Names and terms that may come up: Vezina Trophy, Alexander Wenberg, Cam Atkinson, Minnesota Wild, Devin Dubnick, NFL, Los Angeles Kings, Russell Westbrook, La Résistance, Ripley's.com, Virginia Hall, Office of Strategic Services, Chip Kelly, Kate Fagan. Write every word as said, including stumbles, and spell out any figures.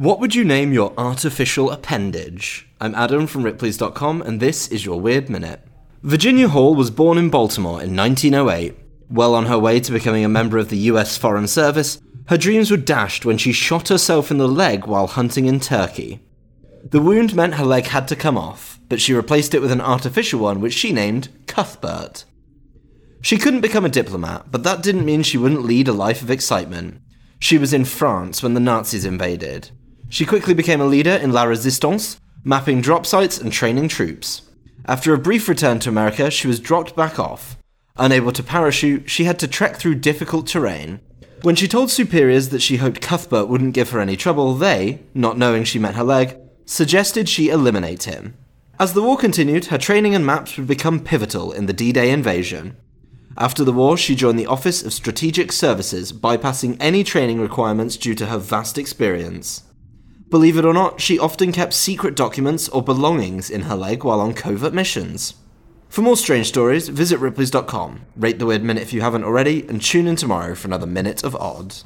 What would you name your artificial appendage? I'm Adam from Ripley's dot com, and this is your Weird Minute. Virginia Hall was born in Baltimore in nineteen oh eight. Well on her way to becoming a member of the U S Foreign Service, her dreams were dashed when she shot herself in the leg while hunting in Turkey. The wound meant her leg had to come off, but she replaced it with an artificial one which she named Cuthbert. She couldn't become a diplomat, but that didn't mean she wouldn't lead a life of excitement. She was in France when the Nazis invaded. She quickly became a leader in La Résistance, mapping drop sites and training troops. After a brief return to America, she was dropped back off. Unable to parachute, she had to trek through difficult terrain. When she told superiors that she hoped Cuthbert wouldn't give her any trouble, they, not knowing she meant her leg, suggested she eliminate him. As the war continued, her training and maps would become pivotal in the D-Day invasion. After the war, she joined the Office of Strategic Services, bypassing any training requirements due to her vast experience. Believe it or not, she often kept secret documents or belongings in her leg while on covert missions. For more strange stories, visit Ripley's dot com, rate the Weird Minute if you haven't already, and tune in tomorrow for another Minute of Odd.